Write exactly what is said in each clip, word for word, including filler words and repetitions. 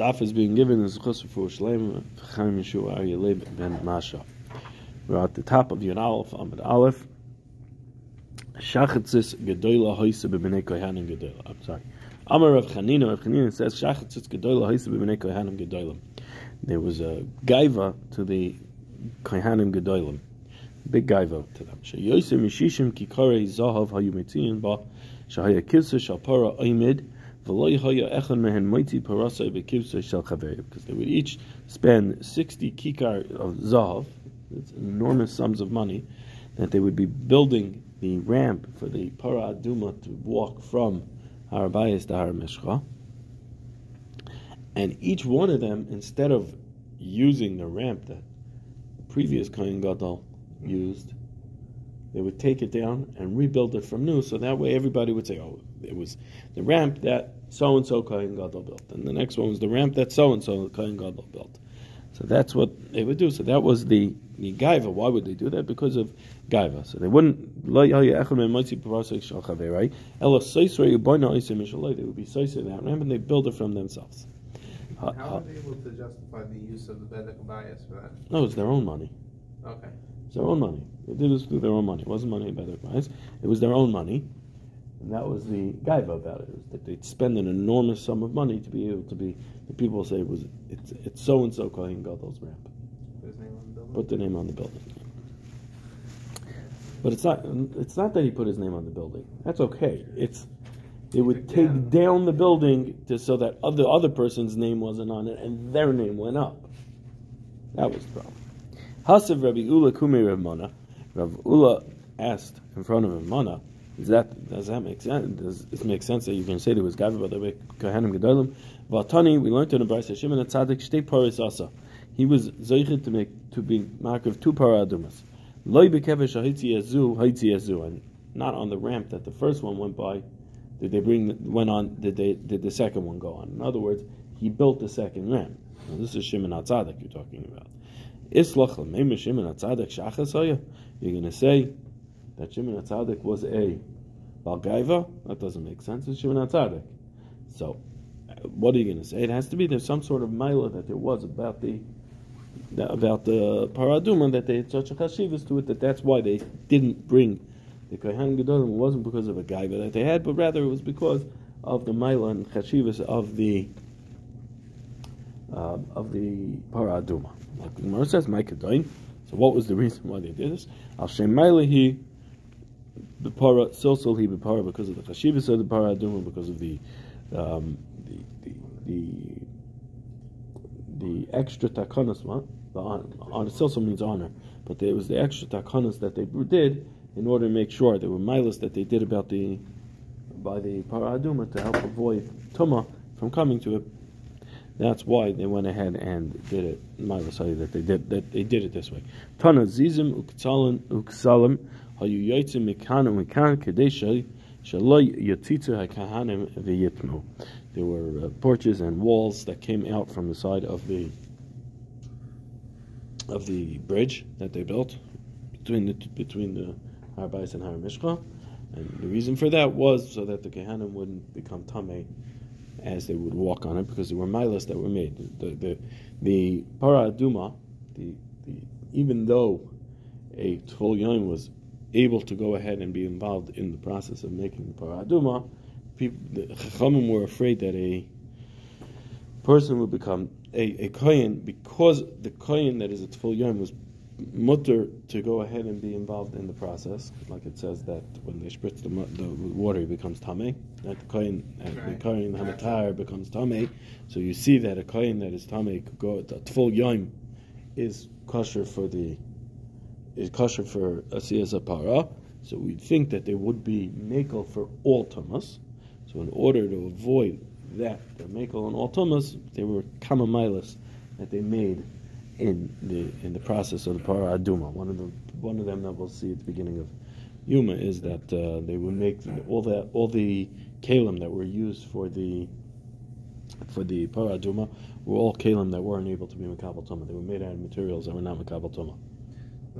daf is being given as Chosr for Shlema Chaim Yeshua Aryeh Ben Masha. We're at the top of Yud Aleph Amud Aleph. Shachatzis Gadoila Hoisa B'binei Kohanim Gadoilam. I'm sorry. Amar Rav Chanina. Rav Chanina says Shachatzis Gadoila Hoisa B'binei Kohanim Gadoilam. There was a gaiva to the Kohanim Gedolim, big gaiva to them. Sheyoseh mishishim kikarei zahav hayu mitziyin ba shehaya kivsa shalpara oimid v'lo yehaya echad mehen moitzi parasai v'kivsa shel chaverim, because they would each spend sixty kikar of zahav, that's enormous sums of money, that they would be building the ramp for the Parah Aduma to walk from HaRabayis to HaRameshcha. And each one of them, instead of using the ramp that the previous Kohen Gadol used, they would take it down and rebuild it from new. So that way everybody would say, oh, it was the ramp that so-and-so Kohen Gadol built. And the next one was the ramp that so-and-so Kohen Gadol built. So that's what they would do. So that was the, the gaiva. Why would they do that? Because of gaiva. So they wouldn't, they would be soisei that ramp and they build it from themselves. How are they able to justify the use of the bedek Bias for that? No, it's their own money. Okay. It's their own money. They did this through their own money. It wasn't money in bedek Bias. It was their own money. And that was the gaiva about it. It was that they'd spend an enormous sum of money to be able to be, the people say it was, it's, it's so-and-so Kohen Gadol's ramp. Put his name on the building. Put the name on the building. But it's not, it's not that he put his name on the building. That's okay. It's... They would take down, down the building to, so that other other person's name wasn't on it, and their name went up. That was the problem. Hasav Rabbi Ula Kumei Rav Mana. Rav Ula asked in front of Rav Mana, "Does that does that make sense? Does it make sense that you can say there was gaiva by the way Kohanim Gedolim?" Vatani, we learned in the Brisa Shimon HaTzaddik shtei paras asa. He was zeichet to make to be mark of two Parah Adumas. Loi bekevesh haitzi azu haitzi azu, and not on the ramp that the first one went by. Did they bring went on? Did they did the second one go on? In other words, he built the second ramp. Now, this is Shimon HaTzaddik you're talking about. Islach l'meim Shimon HaTzaddik shachas haya. You're going to say that Shimon HaTzaddik was a balgaiva? That doesn't make sense. It's Shimon HaTzaddik. So, what are you going to say? It has to be there's some sort of mila that there was about the about the Parah Aduma that they had such a chashivas to it that that's why they didn't bring. The Kohen Gedolim wasn't because of a gaiva that they had, but rather it was because of the Maila and Chashivas of the uh, of the Parah Aduma. Like the Gemara says, "My Kedoin." So, what was the reason why they did this? Al Shem Maila he the Parah Silsil he be Parah because of the Chashivas of the Parah Aduma, because of the um, the, the the the extra takanas. What the honor Silsil means honor, but it was the extra takanas that they did. In order to make sure there were milas that they did about the by the Parah Aduma to help avoid Tumah from coming to it. That's why they went ahead and did it. Milas that they did that they did it this way. Tana zizim uksalim uksalim hayu yotzim mikanu mikan kadeshay shalay yotitzu hakahanim v'yitmu. There were uh, porches and walls that came out from the side of the of the bridge that they built between the between the. HaRabayis and HaRameshcha, and the reason for that was so that the Kohanim wouldn't become Tameh as they would walk on it, because there were milas that were made. The the, the Parah Aduma, the, the, even though a Tful Yom was able to go ahead and be involved in the process of making the Parah Aduma, people, the Chachamim were afraid that a person would become a, a Kohen, because the Kohen that is a Tful Yom was mutter to go ahead and be involved in the process, like it says that when they spritz the, the water, it becomes tameh. That the kohen, right. the kohen hamatar becomes tameh. So you see that a kohen that is tameh could go. The tful yom is kosher for the is kosher for asiyas apara. So we think that there would be mekel for all tumas. So in order to avoid that, the mekel and all tumas, they were kamamilas that they made. In the in the process of the Parah Aduma, one of the one of them that we'll see at the beginning of Yuma is that uh, they would make the, all that all the kalim that were used for the for the Parah Aduma were all kalim that weren't able to be makabel tuma. They were made out of materials that were not makabel tuma.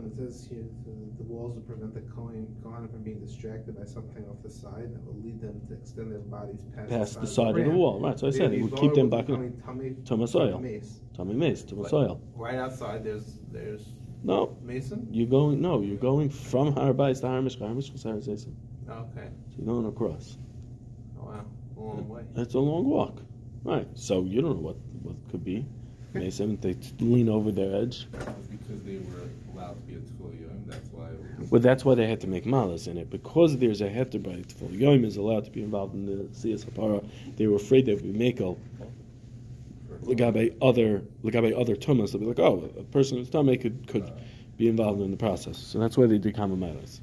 when it says here the, the walls will prevent the Kohen Gadol from being distracted by something off the side that will lead them to extend their bodies past, past the side, the side of, the of the wall. Right, so I said it would keep them back in Tomasoil. Tommy Mace, Tomasoil. Right outside there's there's no Mason? You're going no, you're going from HaRabayis to HaRameshcha. HaRameshcha is HaRabayis. Okay. So you're going across. Oh wow. A long way. That's a long walk. Right. So you don't know what, what could be. They said they lean over their edge. That was because they were allowed to be a tefil yoim. That's why. Was... Well, that's why they had to make malas in it, because there's a heter by tefil yoim is allowed to be involved in the siyas hapara. They were afraid that we make a legabe other legabe other tumas. They'll be like, oh, a person who's tummy could could uh, be involved in the process. So that's why they do common malas.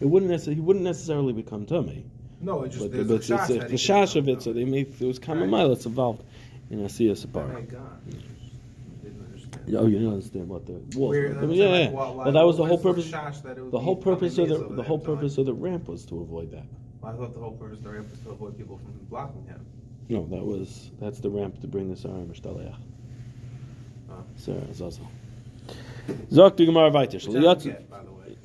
It wouldn't necessarily he wouldn't necessarily become tummy. No, it just but, there's but a it's a shash of it. So they made it was common right. malas involved. In a siyas hapara. Oh my God! Didn't understand. Oh, you didn't understand what the walls. Weird, I mean, yeah, yeah. Well, well, that was the whole purpose. The whole purpose of the the whole purpose of the ramp was to avoid that. Well, I thought the whole purpose of the ramp was to avoid people from blocking him. No, that was that's the ramp to bring the Sarim Mishtaleach. Sarah Zazel. Zok to Gemara Vaitish. By the way,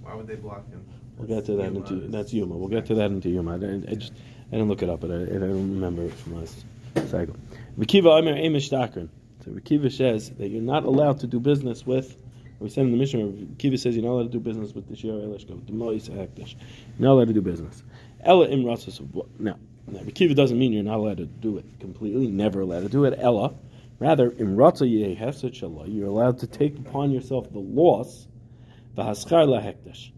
why would they block him? We'll get to that into that's Yuma. We'll get to that into Yuma. I just I didn't look it up, but I don't remember it from us. So Rabbi Akiva says that you're not allowed to do business with. We said in the Mishnah, Rabbi Akiva says you're not allowed to do business with the Shiur Elishka, with the moisar hakatayrus. You're not allowed to do business. Ella im ratzos. Now, Rabbi Akiva doesn't mean you're not allowed to do it completely. Never allowed to do it. Ella, rather im ratzos yehesed shelo. You're allowed to take upon yourself the loss, the haschar lahakatayrus,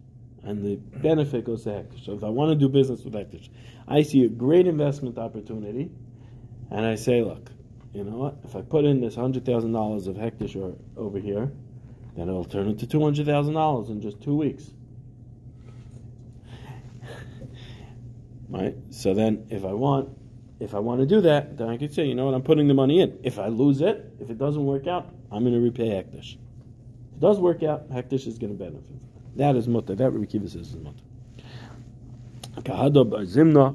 and the benefit goes to hakatayrus. So if I want to do business with hakatayrus, I see a great investment opportunity. And I say, look, you know what? If I put in this one hundred thousand dollars of hektish over here, then it'll turn into two hundred thousand dollars in just two weeks. Right? So then if I want if I want to do that, then I could say, you know what? I'm putting the money in. If I lose it, if it doesn't work out, I'm going to repay hektish. If it does work out, hektish is going to benefit. That is mutter. That Rabbi Akiva says is mutter. Kahado bar Zimna.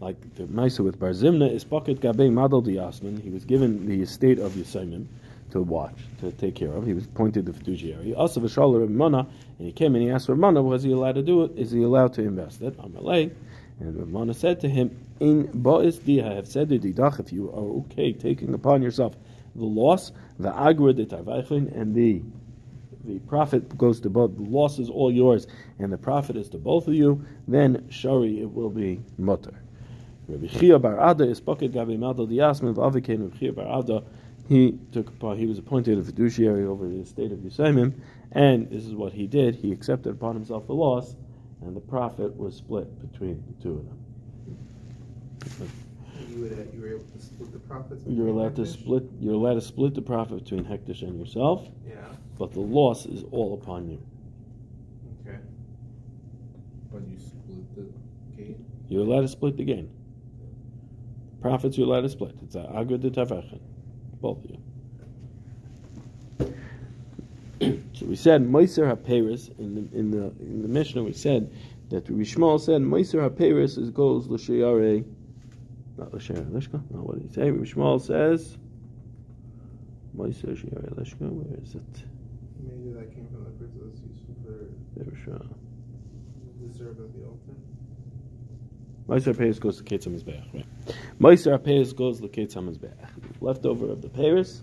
Like the Maisa with Bar Zimna is pocket Gabe Madal di Yasmin. He was given the estate of Yasmin to watch, to take care of. He was appointed the fiduciary. Also Vishal Reb Mana, and he came and he asked Reb Mana, was he allowed to do it? Is he allowed to invest it? Amalei. And Reb Mana said to him, In Ba'is Diha have said to Didach, if you are okay taking upon yourself the loss, the agra de Tarvaichlin, and the the profit goes to both, the loss is all yours, and the profit is to both of you, then Shari it will be mutter. Rabbi Chiya bar Yosef is pocket Gabi Madal di Yasmin Vavikain. Rabbi Chiya bar Yosef, he took part, he was appointed a fiduciary over the estate of Yisrael, and this is what he did. He accepted upon himself the loss, and the profit was split between the two of them. You, would, you were able to split the profits. You're allowed to split. You're allowed to split the profit between Hektish and yourself. Yeah. But the loss is all upon you. Okay. But you split the gain. You're allowed to split the gain. Profits you're allowed to split. It's an agud de tavachin. Both of you. So we said moisar hakatayrus in the in the in the Mishnah. We said that Rav Shmuel said moisar hakatayrus is goes l'sheyare, not l'sheyare lishka. Not what did he say? Rav Shmuel says moisar sheyare lishka. Where is it? Maybe that came from the person that's useful for the servant of the altar. Moisar hakatayrus goes to Ketam is Be'ach, right? Moisar hakatayrus goes to Ketam is Be'ach. Leftover of the Paris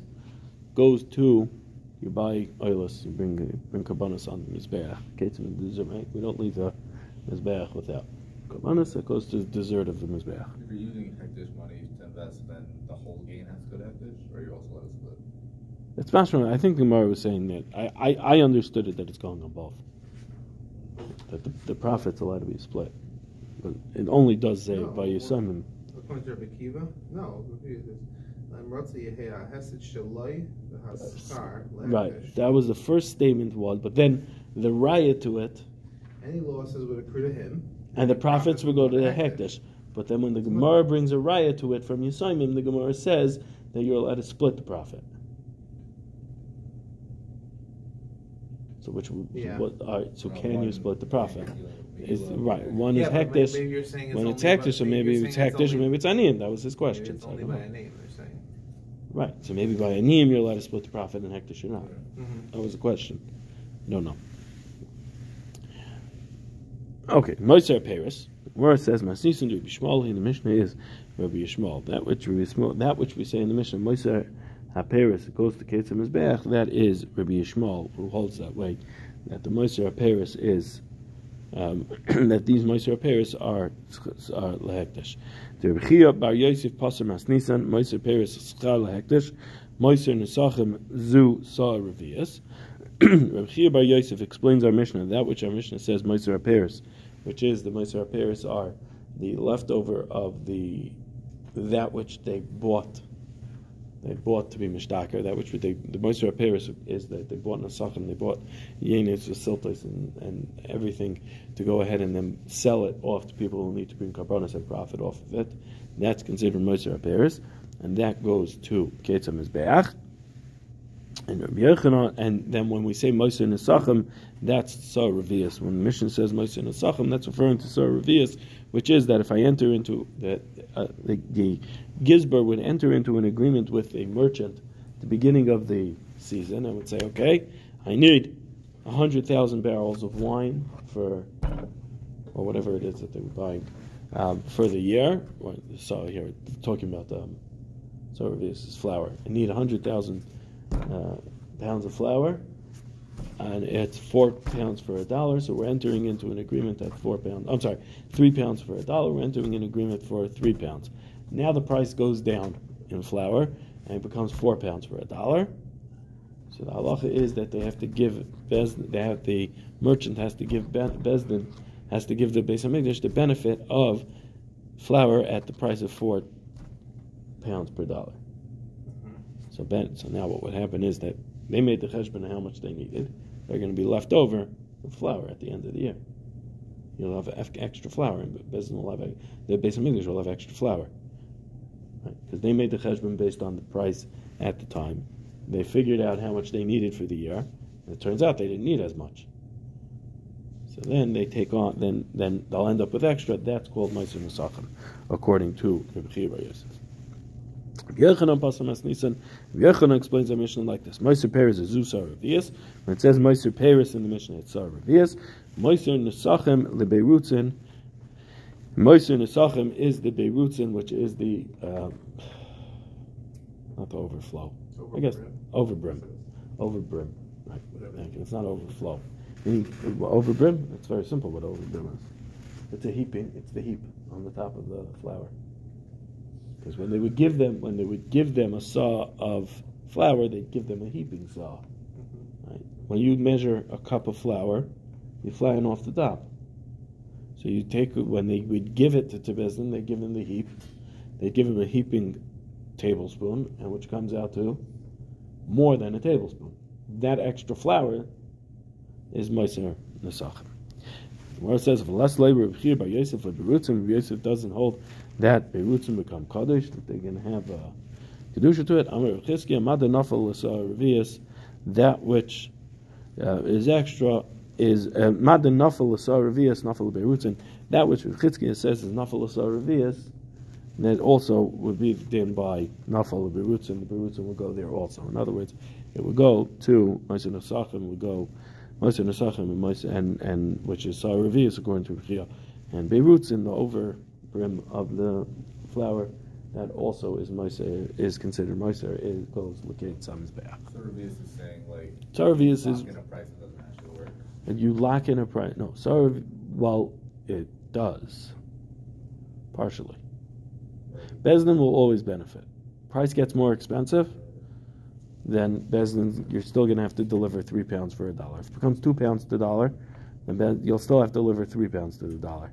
goes to, you buy oilus, you bring bring Carbonus on the Mizbeach. Ketam is dessert, right? We don't leave the Mizbeach without Carbonus. It goes to the dessert of the Mizbeach. If you're using hektish money to invest, then the whole gain has to go to hektish, or you also let it split? It's mashma. I think Gemara was saying that. I, I, I understood it that it's going on both. That the, the profit's allowed to be split. But it only does say no, by your son. According to Rabbi Akiva? No. Right. That was the first statement was, but then the raya to it. Any losses would accrue to him. And the profits, profits would go to the hektish. But then when the Gemara brings a raya to it from Yisrael, the Gemara says that you're allowed to split the profit. So which would, yeah. what, all right, so well, can one, you split the profit? Is, right, one yeah, is hektish. Maybe you're saying it's when it's hektish, or maybe it's hektish, or maybe it's anion. That was his question. It's only by a name, they're saying. Right. So maybe by Aniyim you're allowed to split the profit and Hektish or not. Mm-hmm. That was the question. I don't know. Okay. Moisar hakatayrus. Where it says Masnisin to Rabbi Shmuel in the Mishnah is Rabbi Shmuel. That which Rabbi Shmuel, that which we say in the Mishnah, moisar hakatayrus goes to Ketam is Be'ach. That is Rabbi Shmuel who holds that way. That the moisar hakatayrus is. Um, that these moisar hakatayrus are are lehekdesh. The Rabbi Akiva bar Yosef passer masnisan moisar hakatayrus schar lehekdesh moisar Nesachim zu Tzor Raviyas. Rabbi Akiva bar Yosef explains our Mishnah that which our Mishnah says moisar hakatayrus, which is the moisar hakatayrus are the leftover of the that which they bought. They bought to be mishtaker. That which they, the moisar hakatayrus is that they bought nesachim, they bought yenis, vasiltos, and, and everything to go ahead and then sell it off to people who need to bring carbonus and profit off of it. That's considered moisar hakatayrus, and that goes to ketam is be'ach. And Rabbi Yochanan, and then when we say moisar nesachim, that's Tzor Raviyas. When the Mishnah says moisar nesachim, that's referring to Tzor Raviyas, which is that if I enter into that, uh, the, the Gizbar would enter into an agreement with a merchant at the beginning of the season, and would say, okay, I need one hundred thousand barrels of wine for, or whatever it is that they were buying, um, for the year. So here, talking about the um, Tzor Raviyas is flour. I need one hundred thousand Uh, pounds of flour, and it's four pounds for a dollar. So we're entering into an agreement at four pounds. I'm sorry, three pounds for a dollar. We're entering an agreement for three pounds. Now the price goes down in flour, and it becomes four pounds for a dollar. So the halacha is that they have to give Besdin, they have the merchant has to give Besdin has to give the Beis Hamikdash the benefit of flour at the price of four pounds per dollar. So, ben, so now what would happen is that they made the cheshbon of how much they needed. They're going to be left over with flour at the end of the year. You'll have extra flour, and Besdin will have the Beis Hamikdash will have extra flour, right? Because they made the cheshbon based on the price at the time. They figured out how much they needed for the year, and it turns out they didn't need as much. So then they take on, then then they'll end up with extra. That's called Meisur Nesachim, according to Reb Chiya bar Yosef. Rabbi Yochanan explains the Mishnah like this: Moisar hakatayrus is Tzor Raviyas. When it says Moisar hakatayrus in the Mishnah, it's Tzor Raviyas. Moisar Nesachim leBeirutzen. Moisar Nesachim is the Beirutzen, which is the um, not the overflow. Over I guess overbrim, overbrim. Right. It's not overflow. Overbrim. It's very simple what overbrim is. It's a heaping. It's the heap on the top of the flour. Because when they would give them, when they would give them a saw of flour, they'd give them a heaping saw. Mm-hmm. Right? When you measure a cup of flour, you're flying off the top. So you take when they would give it to, to Besdin, they give them the heap. They give them a heaping tablespoon, and which comes out to more than a tablespoon. That extra flour is moisar nesachim. Where it says less labor of here by Yosef or Beirutzim, Yosef doesn't hold that Beirutzim become Kaddish, that they can have a Kedusha to it. Amar Reb Chizkiyah, Maden Nafal L'Sar Ravius, that which uh, is extra is Maden Nafal L'Sar Ravius, Nafal Beirutzim, that which Reb Chizkiyah says is Nafal L'Sar Ravius, that also would be done by Nafal Beirutzim, the Beirutzim would go there also. In other words, it would go to Moisar Nesachim, would go. Moisar Nesachim and and which is Tzor Raviyas according to Reb Chiya, and Beirutzin, the over brim of the flour, that also is moisar is considered moisar. It goes located some is be'ach. Tzor Raviyas is saying like Tzor Raviyas is in a price that doesn't actually work. And you lock in a price. No, Tzor well it does partially. Right. Besdin will always benefit. Price gets more expensive. Then Besdin, you're still going to have to deliver three pounds for a dollar. If it becomes two pounds to the dollar, then Bez, you'll still have to deliver three pounds to the dollar.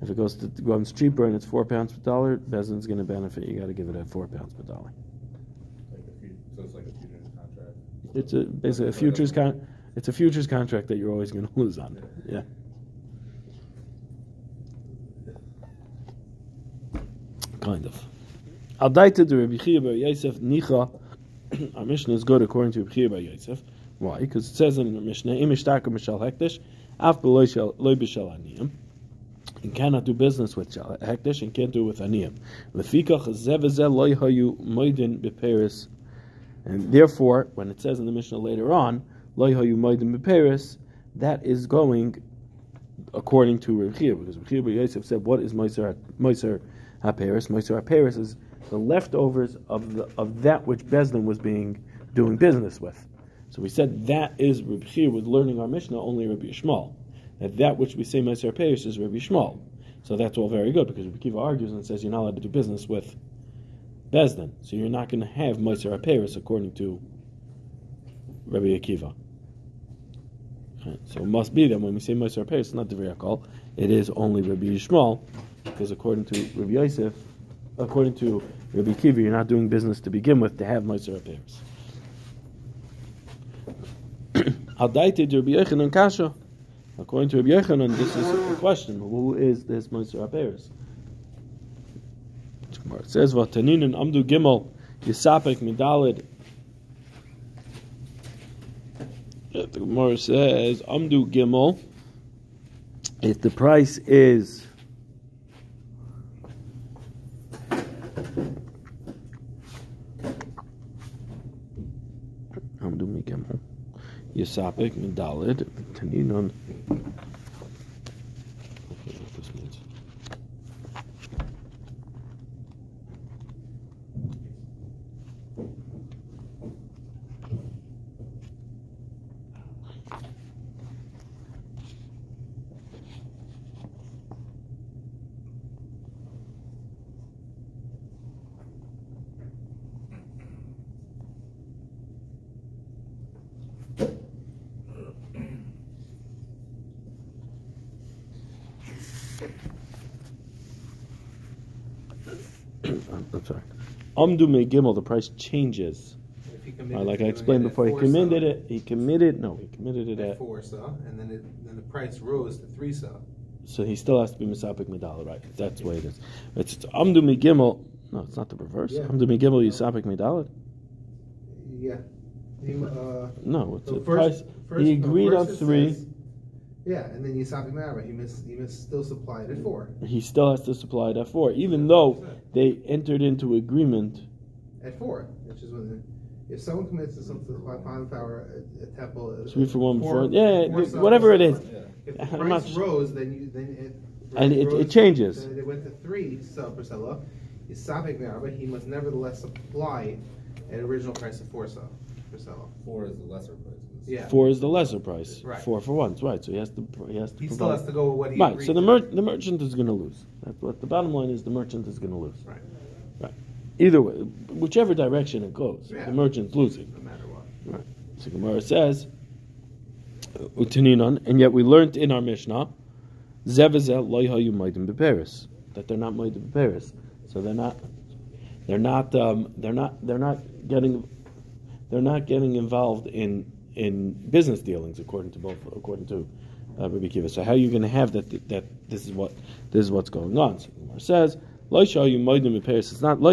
If it goes to becomes cheaper and it's four pounds per dollar, Besdin's going to benefit. You got to give it at four pounds per dollar. Like a few, so it's like a futures contract. It's a basically a futures con. It's a futures contract that you're always going to lose on. Yeah. Kind of. Al daita de Rabbi Chiya bar Yosef nicha. Our Mishnah is good according to Reb Chiya bar Yosef. Why? Because it says in the Mishnah, "Im ishtaker mishal hekdesh, af b'loy b'shal aniyim." and cannot do business with Hekdesh and can't do it with Aniyim. Lefikach zeh v'zeh lo hayu moedin b'peiros. And therefore, when it says in the Mishnah later on, lo hayu moedin b'peiros, that is going according to Reb Chiya, because Reb Chiya bar Yosef said, what is moisar moisar hakatayrus? Moisar hakatayrus is the leftovers of the, of that which Besdin was being doing business with. So we said that is Reb Chiya with learning our Mishnah only Rabbi Shmuel. That that which we say moisar hakatayrus is Rabbi Shmuel. So that's all very good, because Rabbi Akiva argues and says you're not allowed to do business with Besdin, so you're not going to have moisar hakatayrus according to Rabbi Akiva. So it must be that when we say moisar hakatayrus, it's not Divrei HaKol, it is only Rabbi Shmuel, because according to Rabbi Yosef, according to Rabbi Akiva, you're not doing business to begin with to have moisar hakatayrus. According to Rabbi Yochanan, this is the question: who is this moisar hakatayrus? It says, "V'taninin amdu gimel yisapek midalid." The Gemara says, "Amdu gimel." If the price is amdu mi gimel, yisapek midalid taninun. I'm sorry. Amdu me gimel, the price changes. Uh, like I explained before, he committed it. He committed. No, he committed it at four sa, and then it, then the price rose to three sa. So he still has to be misapik medala, right? That's the way it is. It's amdu me gimel. No, it's not the reverse. Amdu me gimel yisapik medala. Yeah. No, it's the price. He agreed on three. Yeah, and then Yisapik Medala, he missed, he missed, still supplied at four. He still has to supply it at four, even though they entered into agreement at four, which is when the, if someone commits to something like pound power at Tepel, three for one, four, four, yeah, four yeah whatever it is. Yeah. If the price not, rose, then you then it and it, rose, it changes. Then it went to three so Priscilla, Yisapik Medala, he must nevertheless supply an original price of four so Priscilla. Four is the lesser price. Yeah. Four is the lesser price. Right. Four for one, right? So he has to. He has to. He provide. Still has to go with what he. Right. So the mer- the merchant is going to lose. That's what the bottom line is. The merchant is going to lose. Right. Right. Either way, whichever direction it goes, yeah. The merchant's losing. No matter what. Right. So Gemara says, "Utaninon," and yet we learned in our Mishnah, "Zeh v'zeh lo hayu moedim b'peiros," that they're not moedim b'peiros. So they're not. They're not. Um, they're not. They're not getting. They're not getting involved in. in business dealings, according to both, according to uh, Rabbi Akiva. So how are you going to have that, that? That this is what this is what's going on. So the Gemara says, "Lo hayu moedim b'peiros." It's not lo.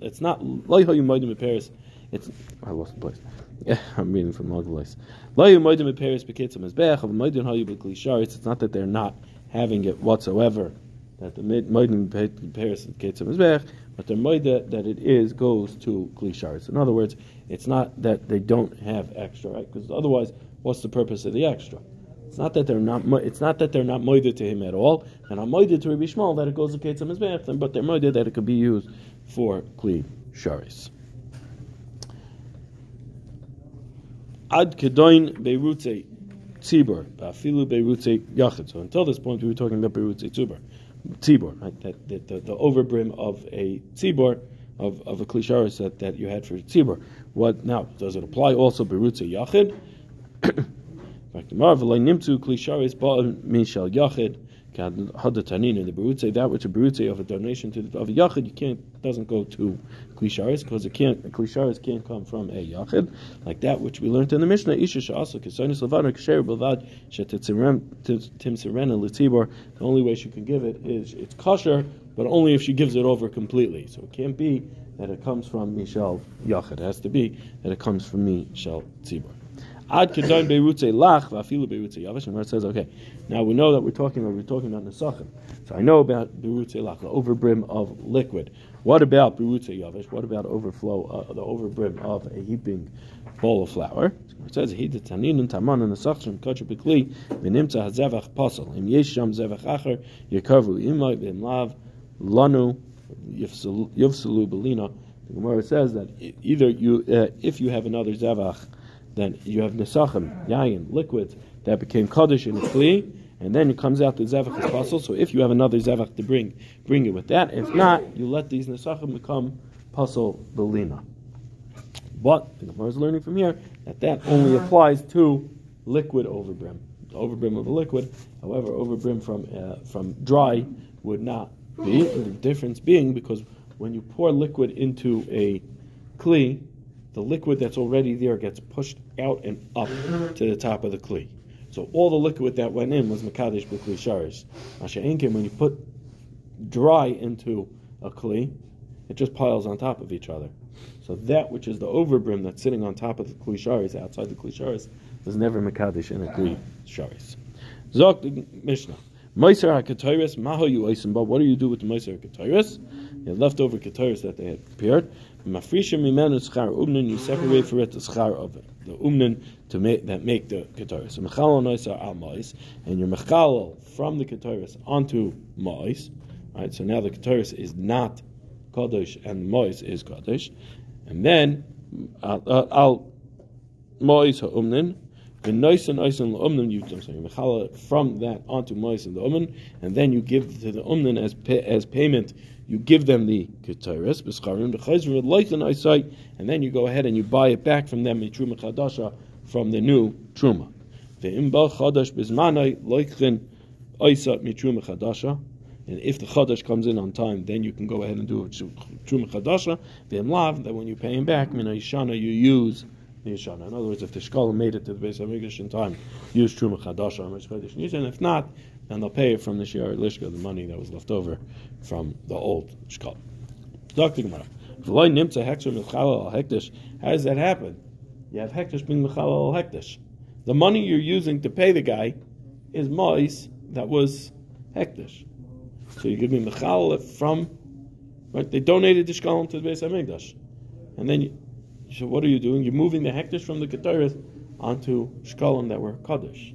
It's not lo hayu moedim b'peiros. It's I lost the place. Yeah, I'm reading from another place. Lo hayu moedim b'peiros b'ketam is be'ach of moedim hayu b'kli sharis. It's not that they're not having it whatsoever. That the moedim b'peiros b'ketam is be'ach, but the moedah that it is goes to kli sharis. In other words, it's not that they don't have extra, right? Because otherwise, what's the purpose of the extra? It's not that they're not. It's not that they're not moided to him at all, and I'm moided to Rabbi Shmuel that it goes to ketam is be'ach, but they're moided that it could be used for kli sharis. Ad kedoin beirutzei tzibur ba'afilu beirutzei yachid. So until this point, we were talking about beirutzei tzibur, tzibur, right? That, that the, the overbrim of a tzibur. Of, of a kli sharis that, that you had for tzibur. What now? Does it apply also beirutzei yachid? The beirutzei, that which a beirutzei of a donation to the, of a yachid, you can't doesn't go to kli sharis because it can't. A kli sharis can't come from a yachid, like that which we learned in the Mishnah. The only way she can give it is it's kosher, but only if she gives it over completely. So it can't be that it comes from Mishal Yachid. It has to be that it comes from Mishal Tzibur. Ad kedon beirutze lach v'afilu beirutze yavesh. And the Gemara says, okay, now we know that we're talking about, we're talking about Nesachim. So I know about beirutze lach, the overbrim of liquid. What about beirutze yavesh? What about overflow, uh, the overbrim of a heaping bowl of flour? It says, "Hid tanin and taman and nesachim kachur b'kli v'nimtza hazevach pasal im yesh sham zevach acher yekavu imay v'imlav lanu yivselu belina." The Gemara says that either you, uh, if you have another zevach, then you have nesachim, yayin, liquids that became kaddish in the kli, and then it comes out the zevach as pasal. So if you have another zevach to bring, bring it with that. If not, you let these nesachim become pasal belina. But the Gemara is learning from here that that only applies to liquid overbrim, the overbrim of a liquid. However, overbrim from uh, from dry would not be. And the difference being because when you pour liquid into a kli, the liquid that's already there gets pushed out and up to the top of the kli. So all the liquid that went in was mekadesh b'kli sharis. Asher ein ken, when you put dry into a kli, it just piles on top of each other. So that which is the overbrim that's sitting on top of the Kli Sharis, outside the Kli Sharis, was never mekadesh in a Kli Sharis. Zok the Mishnah. Moisar hakatayrus, maho you oisim ba. What do you do with the moisar hakatayrus? The leftover katayrus that they had prepared. Mafrishim imenu schar umnin. You separate for it the schar of it, the umnin to make that make the katayrus. Mechalal noisar al mois, and your mechalal from the katayrus onto mois. All right. So now the katayrus is not kadosh and mois is kadosh. And then al mois ha'umnin, v'noisen oisen la'umnin, you mechala it from that onto mois and the umnin, and then you give to the umnin as pay, as payment. You give them the ketoras b'scharim b'chayzrim v'loisen oisai, and then you go ahead and you buy it back from them in truma chadasha, from the new truma. Ve'imba chadash b'zmanai loichin oisat mitruma chadasha. And if the Chadash comes in on time, then you can go ahead and do it. Truma Chadasha, V'imlav, that when you pay him back, Mina Yishana, you use the Yishana. In other words, if the Shkala made it to the Beis HaMikdash in time, use Truma Chadasha, and if not, then they'll pay it from the Shi'ar Lishka, the money that was left over from the old Shkala. Doctor Gemara, V'loi Nimtza Hektor Mechala Al-Hektish, how does that happen? You have Hektish being Mechala Al-Hektish. The money you're using to pay the guy is Mois that was Hektish. So you give me mechal from, right? They donated the shkalim to the Beis HaMikdash, and then you, so what are you doing? You're moving the hektish from the ketorah onto shkalim that were kaddish.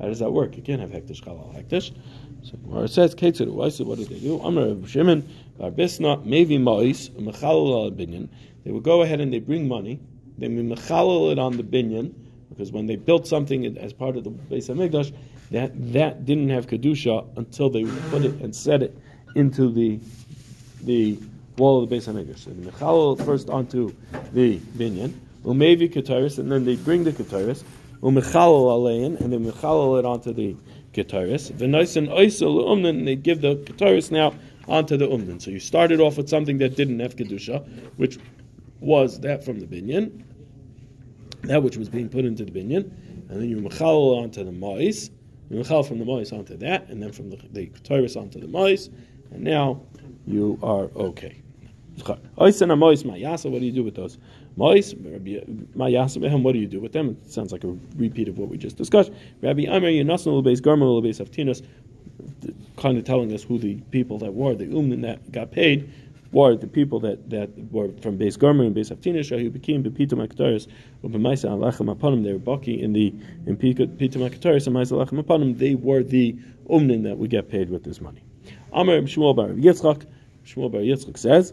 How does that work? You can't have hektish kalal hektish. So where it says ketzeru, I said, what did they do? Amar Reb Shimon bar Bisna mevi mois mechal al binyan. They would go ahead and they bring money. They mechal it on the binyan because when they built something as part of the Beis HaMikdash, That that didn't have kedusha until they put it and set it into the the wall of the Beis HaMikdash. So the mechalal first onto the binyan, umevi ketaris, and then they bring the ketaris, umechalal alein, and they mechalal it onto the ketaris. V'noisen oisel umnan, and they give the ketaris now onto the umnan. So you started off with something that didn't have kedusha, which was that from the binyan, that which was being put into the binyan, and then you mechalal onto the mois. You mechal from the mois onto that, and then from the, the ketoras onto the mois, and now you are okay. Ois and a mois mayasa. What do you do with those mois mayasa behem? What do you do with them? It sounds like a repeat of what we just discussed. Rabbi Amar Yenasnu lebeis garma lebeis avtinos, kind of telling us who the people that were the umnin that got paid were the people that, that were from Beis Garma and Beis Avtina Shahu became B'Pitum HaKetaris U'B'Maisa Alachem Aponim. They were baki in the in Pitum HaKetaris and Maisa Alachem Aponim. They were the Umnin that would get paid with this money. Amar Reb Shmuel bar Yitzchak. Shmuel bar Yitzchak says,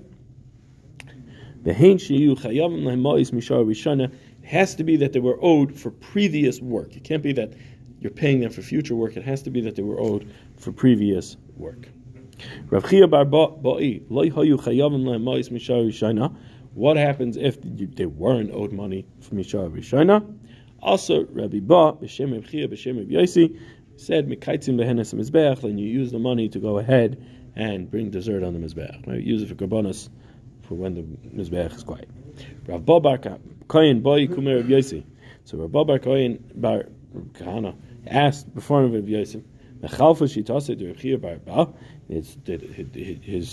"V'hein sheyu chayavim lehem mois mishar rishana." It has to be that they were owed for previous work. It can't be that you're paying them for future work. It has to be that they were owed for previous work. Reb Chiya bar Ba'i, Loi Hayu Chayavim Lehem Mois Mishar Rishona. What happens if they weren't owed money from Mishar Rishona? Also, Rabbi Ba, B'Shem Reb Chiya, B'Shem Reb Yosi, said Mikaitzim Behenes Mizbeach, and you use the money to go ahead and bring dessert on the Mizbeach. Right? Use it for Carbonus for when the Mizbeach is quiet. Rav Ba bar Kohen Ba'i Kumer Reb Yosi. So Rav Ba bar Kohen bar Kahana asked before Reb Yosi, His, his, his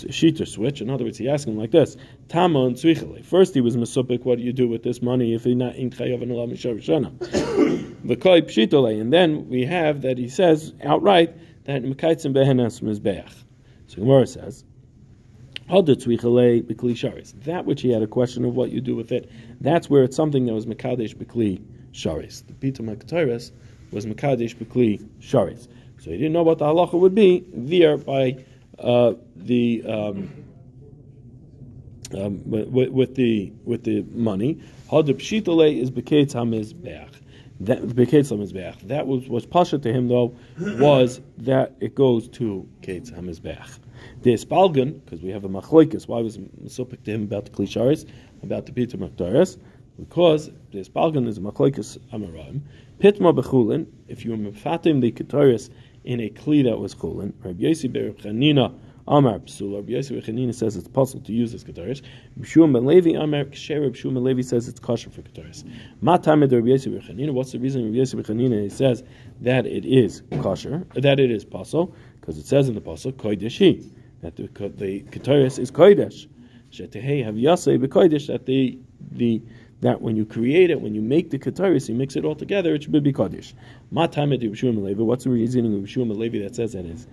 sheeter switch. In other words, he asked him like this: Tama and Tzvichale. First, he was mesupik. What do you do with this money if he not in chayav and alav mishavishana? The koi pshitale. And then we have that he says outright that mekaitzim behenas mizbeach. So Gemara says, Hada Tzvichale b'kli sharis. That which he had a question of what you do with it. That's where it's something that was mekadesh b'kli sharis. The pitum hakatayrus was mekadesh b'kli sharis. So he didn't know what the halacha would be there by uh, the um, um, with, with the with the money. Hadab shitale is bekeitz hamizbeach. That bekeitz hamizbeach. That was was pasha to him though was that it goes to keitz hamizbeach. The espalgan, because we have a machloikus. Why was Mesopik to him about the Kli Sharis, about the Pita Maktaris? Because the espalgan is a machloikus amarim. Pitma bechulin. If you mefatim the ketoras in a kli that was chulin, Rabbi Yosi Reb Chanina Amar Psula. Rabbi Yosi Reb Chanina says it's possible to use this ketoras. Reb Shmuel ben Levi Amar Kasher. Reb Shmuel ben Levi says it's kosher for ketoras. Ma tamed Rabbi Yosi Reb Chanina. What's the reason Rabbi Yosi Reb Chanina says that it is kosher, that it is possible? Because it says in the apostle kodeshi that the, the ketoras is kodesh. Shetehei have yasei bekodesh, that the the that when you create it, when you make the ketoras, you mix it all together, it should be Kaddish. What's the reasoning of Yeshua Malevi that says that it's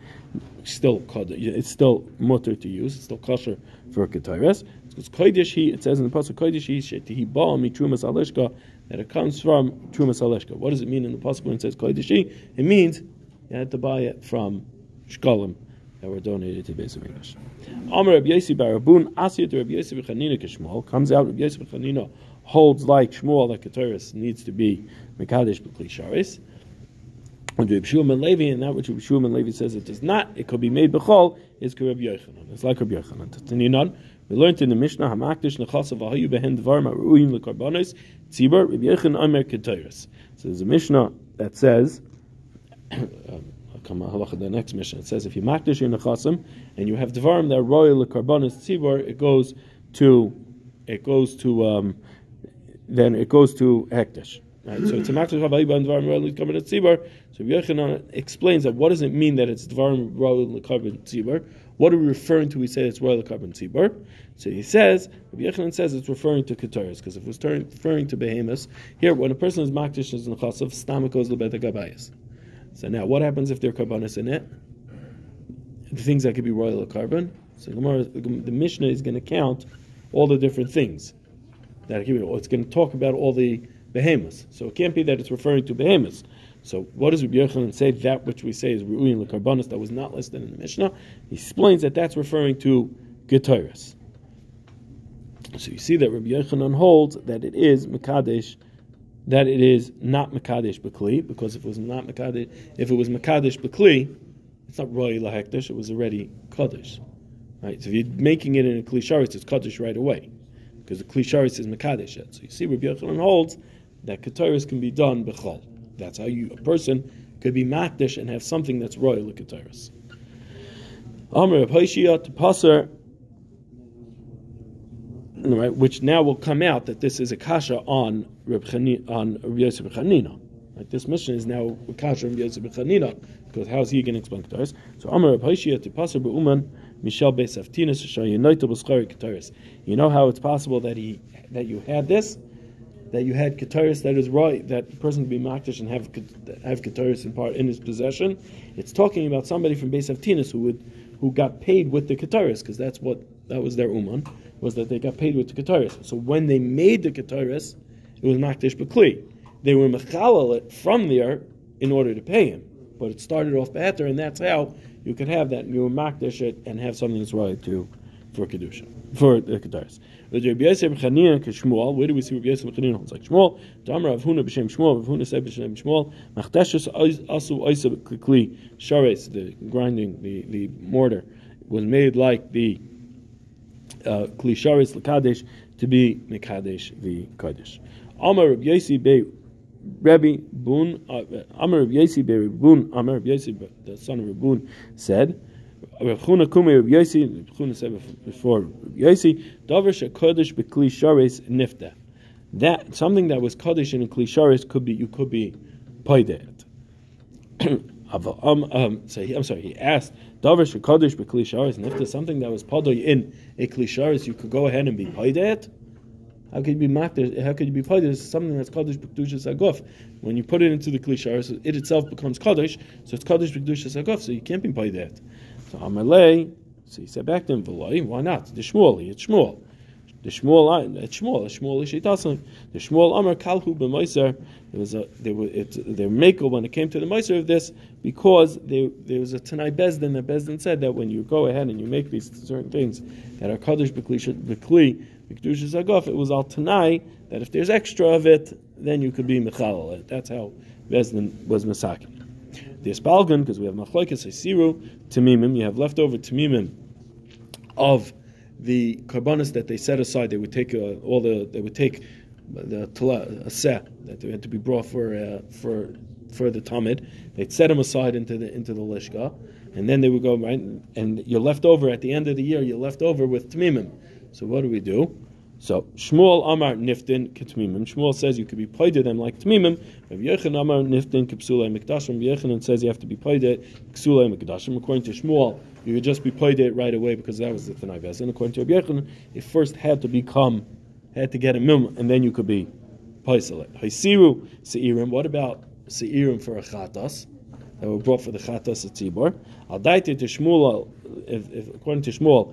still Kaddish, it's still mutter to use, it's still kosher for ketoras? Because Kaddish, he, it says in the Pasuk, Kaddish, he, that it comes from Trumas Aleshka. What does it mean in the Pasuk when it says Kaddish? It means you had to buy it from Shkalim that were donated to Beis HaMikdash. Amar Rabbi Yosi bar Rabun, Asiyat Rabbi Yosi bar Chanina Kishmol, comes out Rabbi Yosi bar Chanina holds like Shmuel that Keteris needs to be Mekadesh B'Kli Sharis. And Reb Shmuel ben Levi, and that which Reb Shmuel ben Levi says it does not, it could be made B'chol, is Reb Yochanan. It's like Reb Yochanan. We learned in the Mishnah, Hamakdish Nechasa V'Hayu Behen Dvar Ma'ru'in L'Carbonus Tzibur Reb Yochanan Omer Keteris. So there's a Mishnah that says, the next Mishnah, it says if you Makdish your Nechasim and you have Dvarim that royal L'Carbonus Tzibur, it goes to, it goes to, um, then it goes to Hekdesh. Right? So it's a Makdish Havai Ban Dvarim Roel L'Karban Tzibur. So Yochanan explains that what does it mean that it's Dvarim Roel L'Karban Tzibur? What are we referring to? We say it's Roel L'Karban Tzibur. So he says, Yochanan says it's referring to Keteris, because if it was turn, referring to Behemoth, here when a person is Makdish is in the Chasav, Stam it goes to bedek Bias. So now what happens if there are Karbanas in it? The things that could be Roel L'Karban. So the Mishnah is going to count all the different things. That it's going to talk about all the behemoths. So it can't be that it's referring to behemoths. So what does Rabbi Yochanan say? That which we say is Ru'in L'Karbanos, that was not listed in the Mishnah. He explains that that's referring to Keteris. So you see that Rabbi Yochanan holds that it is Mekadesh, that it is not Mekadesh B'Kli, because if it was not Mekadesh, if it was Mekadesh B'Kli, it's not Roy Lahekdesh, it was already Kaddish. Right? So if you're making it in a Kli Sharis, it's Kaddish right away, because the Kli Sharis is Mekadesh. So you see, Rabbi Yochanan holds that Keteris can be done Bechol. That's how you, a person could be Makdish and have something that's royal like Keteris. Amr Reb Chiya to Passer, right, which now will come out that this is a kasha on Reb Chani, on Reb Yosi bar Chanina. Like this mission is now a kasha on Reb Yosi bar Chanina, because how is he going to explain Keteris? So Amr Reb Chiya to Passer b'Uman. Michel Besaftinus Shayunaita Buskari Keteris. You know how it's possible that he that you had this? That you had Keteris, that is right, that the person can be Makdish and have have Keteris in part in his possession. It's talking about somebody from Besaftinus who would who got paid with the Keteris, because that's what that was their Uman, was that they got paid with the Keteris. So when they made the Keteris, it was Makdish B'Kli. They were Mechalal it from there in order to pay him. But it started off better, and that's how you could have that, and you makdash it, and have something that's right to for kedusha, for the ketaris. With Rabbi Yosi bar Chanina k'Shmuel, where do we see Rabbi Yosi bar Chanina holds like Shmuel? Damar Rav Huna b'Shem Shmuel, Rav Huna said b'Shem Shmuel, machdashes asu oisa b'kli sharis. The grinding, the, the mortar was made like the uh, kli sharis l'kadesh to be mekadesh the kadesh. Amar Rabbi Yosi bar Rabbi Bun, Amar Rabbi Yosi bar Bun, Amar Rabbi Yosi, the son of Rabbi Bun, said, Reb Chuna Kumei Rabbi Yosi, Reb Chuna said before Rabbi Yosi, Davar shekodesh b'kli sharis nifta. That something that was kodesh in a kli sharis could be, you could be paid at. Um, um, so he, I'm sorry, he asked, Davish Kodesh B'Kli Sharis, and if there's something that was Padoy in a Kli Sharis, you could go ahead and be paid it? How could you be mocked? How could you be paid? There's something that's Kodesh B'Kedusha Sagof. When you put it into the Kli Sharis, it itself becomes Kodesh, so it's Kodesh B'Kedusha Sagof, so you can't be paid it. So Amalei, so he said back to him, V'loi, why not? The Shmuel, it's Shmuel. The Shmuel, it's Shmuel, Shmuel Ishitasim. The Shmuel Amar Kalhu b'Moiser. There was a, they were, it, they were makel when it came to the Moiser of this, because they, there was a Tanai Besdin that Besdin said that when you go ahead and you make these certain things that are Kadosh B'Kli, B'Kli, B'Kedusha Zagof, it was al Tanai that if there's extra of it, then you could be Mechalel. That's how Besdin was Mesakim. The Espalgan, because we have Machlokes Isiru, Tamimim, you have leftover Tamimim of the Carbonus that they set aside. They would take uh, all the, they would take the tala, a set that they had to be brought for uh, for for the Talmud. They'd set them aside into the into the lishka, and then they would go right. And you're left over at the end of the year. You're left over with tmimim. So what do we do? So Shmuel Amar Niftin Ketmimim. Shmuel says you could be paid to them like Tmimim. Rabbi Yochanan Amar Niftin Kepsulei Mikdashim. Rabbi Yochanan says you have to be paid to Kepsulei Mikdashim. According to Shmuel, you could just be paid it right away because that was the Tanai Bezdin. According to Rabbi Yochanan, it first had to become, had to get a mim, and then you could be Pesle. Haysiru Seirim. What about Seirim for a Chatas that were brought for the Chatas at Tzibur? Al Daiti to Shmuel, according to Shmuel,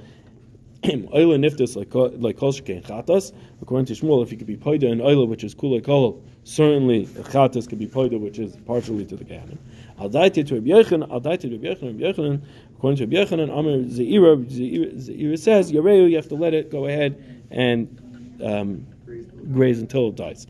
Oila niftis like kolshke and chatas. According to Shmuel, if you could be poida and oila, which is kula kol, certainly chatas could be poida, which is partially to the Kohanim. Al daiti to Reb Yochanan, al daiti to Reb Yochanan, Reb Yochanan. According to Reb Yochanan, Amar Zeira, Zeira says Yareu, you have to let it go ahead and um, graze until it dies.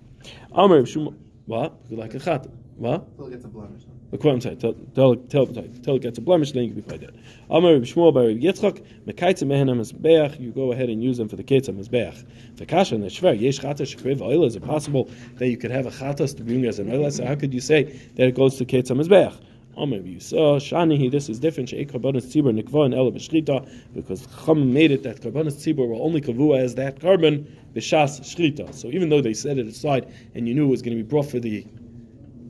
Amar Shmuel, what? Like a chat, what? Until it gets a blemish. I'm sorry, tell tell tell it gets a blemish, then you can be played it. Amar Reb Shmuel bar Yitzchak, mekaitzim mehenem is Beach. You go ahead and use them for the ketam is Be'ach. The kasha and the shver yesh chatas shekriv oila. Is it possible that you could have a chatas to bring as an oila? So how could you say that it goes to ketam is Be'ach? Amar Yisah Shanihi. This is different. Sheik karbanas tzibur nikva and el b'shrita, because Chum made it that karbanas tzibur will only kavua as that carbon b'shas shrita. So even though they set it aside and you knew it was going to be brought for the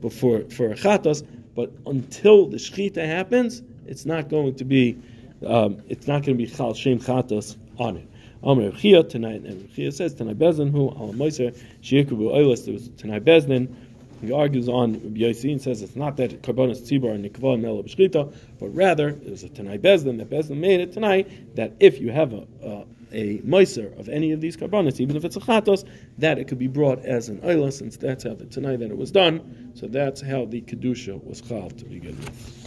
before for chatas. But until the shechita happens, it's not going to be, um, it's not going to be chal shem chatas on it. Amar Reb Chiya tonight, and Reb Chiya says Tanai Bezdin who al moiser sheyikubu oilas. There was Tanai Bezdin. He argues on Rabbi Yosi and says it's not that karbonos tzibur and nikva and ela b'shechita, but rather it was a Tanai Bezdin that Bezdin made it tonight that if you have a a, a moiser of any of these karbonos, even if it's a chatos, that it could be brought as an oilas, since that's how the Tanai that it was done. So that's how the kedusha was called to begin with.